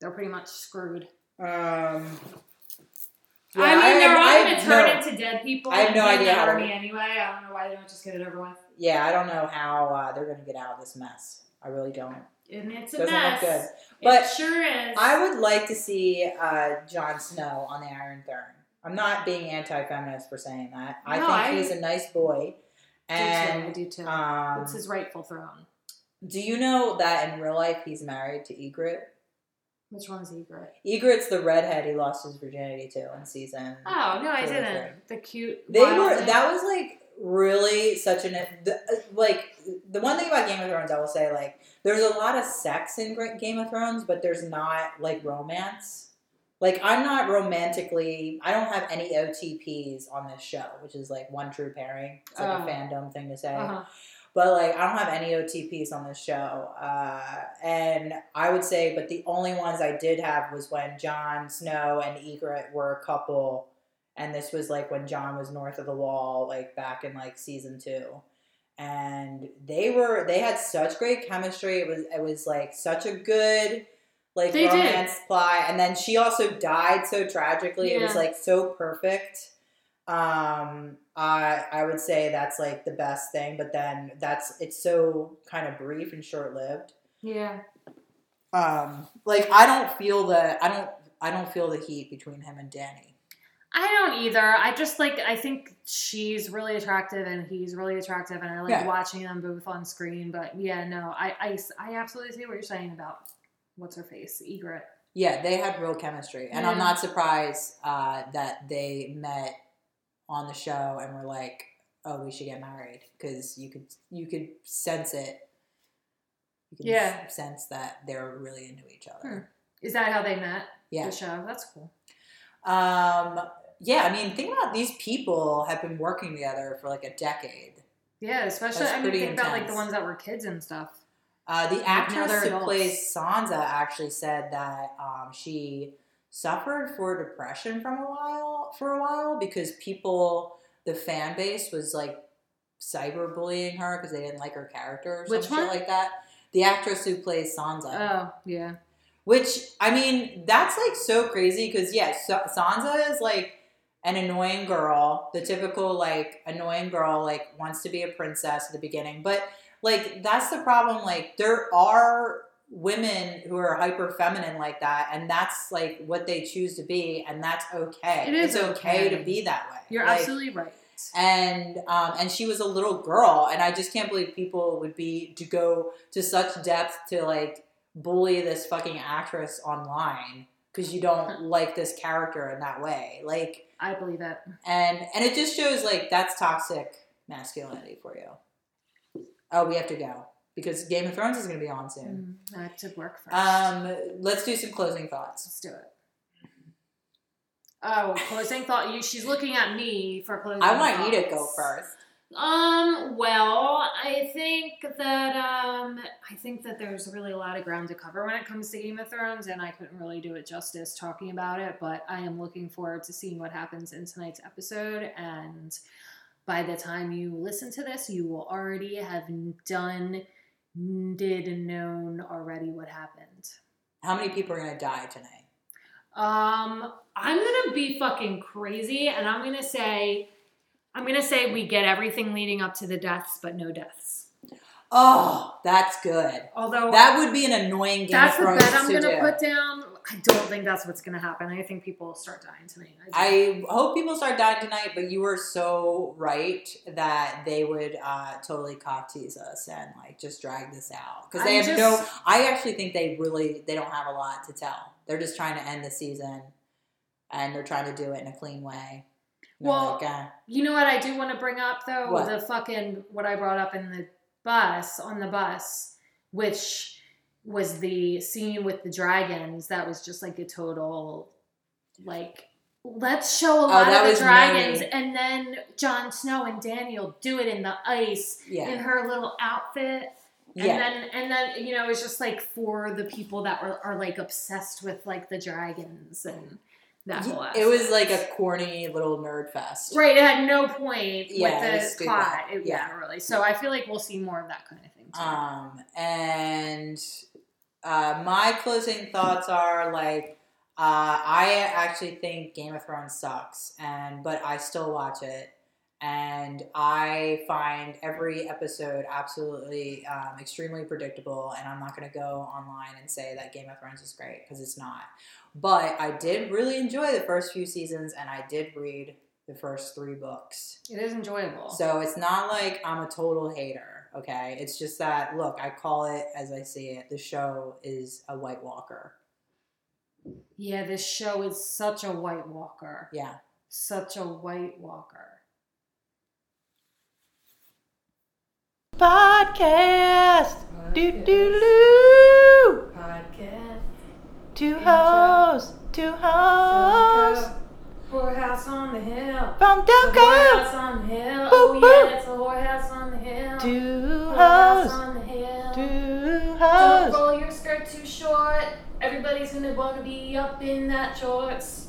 They're pretty much screwed. They're all going to turn into dead people. I have no idea how to... Anyway, I don't know why they don't just get it over with. Yeah, I don't know how they're going to get out of this mess. I really don't. And it's a mess. Doesn't look good. But it sure is. I would like to see Jon Snow on the Iron Throne. I'm not being anti-feminist for saying that. I think he's a nice boy. And I do too. It's his rightful throne. Do you know that in real life he's married to Ygritte? Which one's Ygritte? Ygritte's the redhead he lost his virginity to in season. Oh no, I didn't. The cute. That was like really such an like the one thing about Game of Thrones I will say like there's a lot of sex in Game of Thrones, but there's not like romance. Like, I'm not romantically... I don't have any OTPs on this show, which is, like, one true pairing. It's, like, a fandom thing to say. Uh-huh. But, like, I don't have any OTPs on this show. And I would say... But the only ones I did have was when Jon Snow and Ygritte were a couple. And this was, like, when Jon was north of the wall, like, back in, like, season 2. And they had such great chemistry. It was like, such a good... Like, they romance did. Plot. And then she also died so tragically. Yeah. It was, like, so perfect. I would say that's, like, the best thing. But then it's so kind of brief and short-lived. Yeah. I don't feel the heat between him and Dany. I don't either. I just like, I think she's really attractive and he's really attractive and I like watching them both on screen. But yeah, no, I absolutely see what you're saying about what's her face, Egret. Yeah, they had real chemistry. And I'm not surprised that they met on the show and were like, oh, we should get married. Because you could sense it. You could sense that they were really into each other. Hmm. Is that how they met? Yeah. The show? That's cool. Yeah, I mean, think about these people have been working together for like a decade. Yeah, especially, I mean, think about like the ones that were kids and stuff. The actress who plays Sansa actually said that she suffered for depression for a while because the fan base was like cyberbullying her because they didn't like her character or something like that. The actress who plays Sansa. Oh, yeah. Which, I mean, that's like so crazy because, yeah, Sansa is like an annoying girl. The typical like annoying girl like wants to be a princess at the beginning. But like that's the problem. Like there are women who are hyper feminine like that, and that's like what they choose to be, and that's okay. It's okay to be that way. You're like, absolutely right. And she was a little girl, and I just can't believe people would be to go to such depth to like bully this fucking actress online because you don't like this character in that way. Like I believe it. And it just shows like that's toxic masculinity for you. Oh, we have to go because Game of Thrones is going to be on soon. I have to work first. Let's do some closing thoughts. Let's do it. Oh, closing thought. She's looking at me for closing thoughts. I want you to go first. Well, I think that there's really a lot of ground to cover when it comes to Game of Thrones, and I couldn't really do it justice talking about it, but I am looking forward to seeing what happens in tonight's episode, and by the time you listen to this, you will already have known already what happened. How many people are going to die tonight? I'm going to be fucking crazy, and I'm going to say we get everything leading up to the deaths, but no deaths. Oh, that's good. Although that would be an annoying Game of Thrones to do. That's the bet I'm going to put down. I don't think that's what's going to happen. I think people will start dying tonight. I hope people start dying tonight, but you were so right that they would totally cock tease us and like just drag this out. Because they have no... I actually think they don't have a lot to tell. They're just trying to end the season and they're trying to do it in a clean way. Well, you know what I do want to bring up, though? What? The fucking, what I brought up on the bus, which was the scene with the dragons. That was just, like, a total, like, let's show a lot of the dragons. Many. And then Jon Snow and Daniel do it in the ice in her little outfit. And then, you know, it's just, like, for the people that are like, obsessed with, like, the dragons and... That whole aspect. It was like a corny little nerd fest. Right, it had no point with the plot. Really. So I feel like we'll see more of that kind of thing too. My closing thoughts are like I actually think Game of Thrones sucks, but I still watch it, and I find every episode absolutely extremely predictable, and I'm not going to go online and say that Game of Thrones is great because it's not. But I did really enjoy the first few seasons, and I did read the first 3 books. It is enjoyable. So it's not like I'm a total hater, okay? It's just that, look, I call it as I see it. The show is a White Walker. Yeah, this show is such a White Walker. Yeah. Such a White Walker. Podcast. Do-do-loo. Podcast. Two hoes. Whorehouse on the hill. From Delco. Whorehouse on the hill. Oh, yeah, it's a whorehouse on the hill. Two hoes. Two hoes. Don't roll your skirt too short. Everybody's gonna wanna be up in that shorts.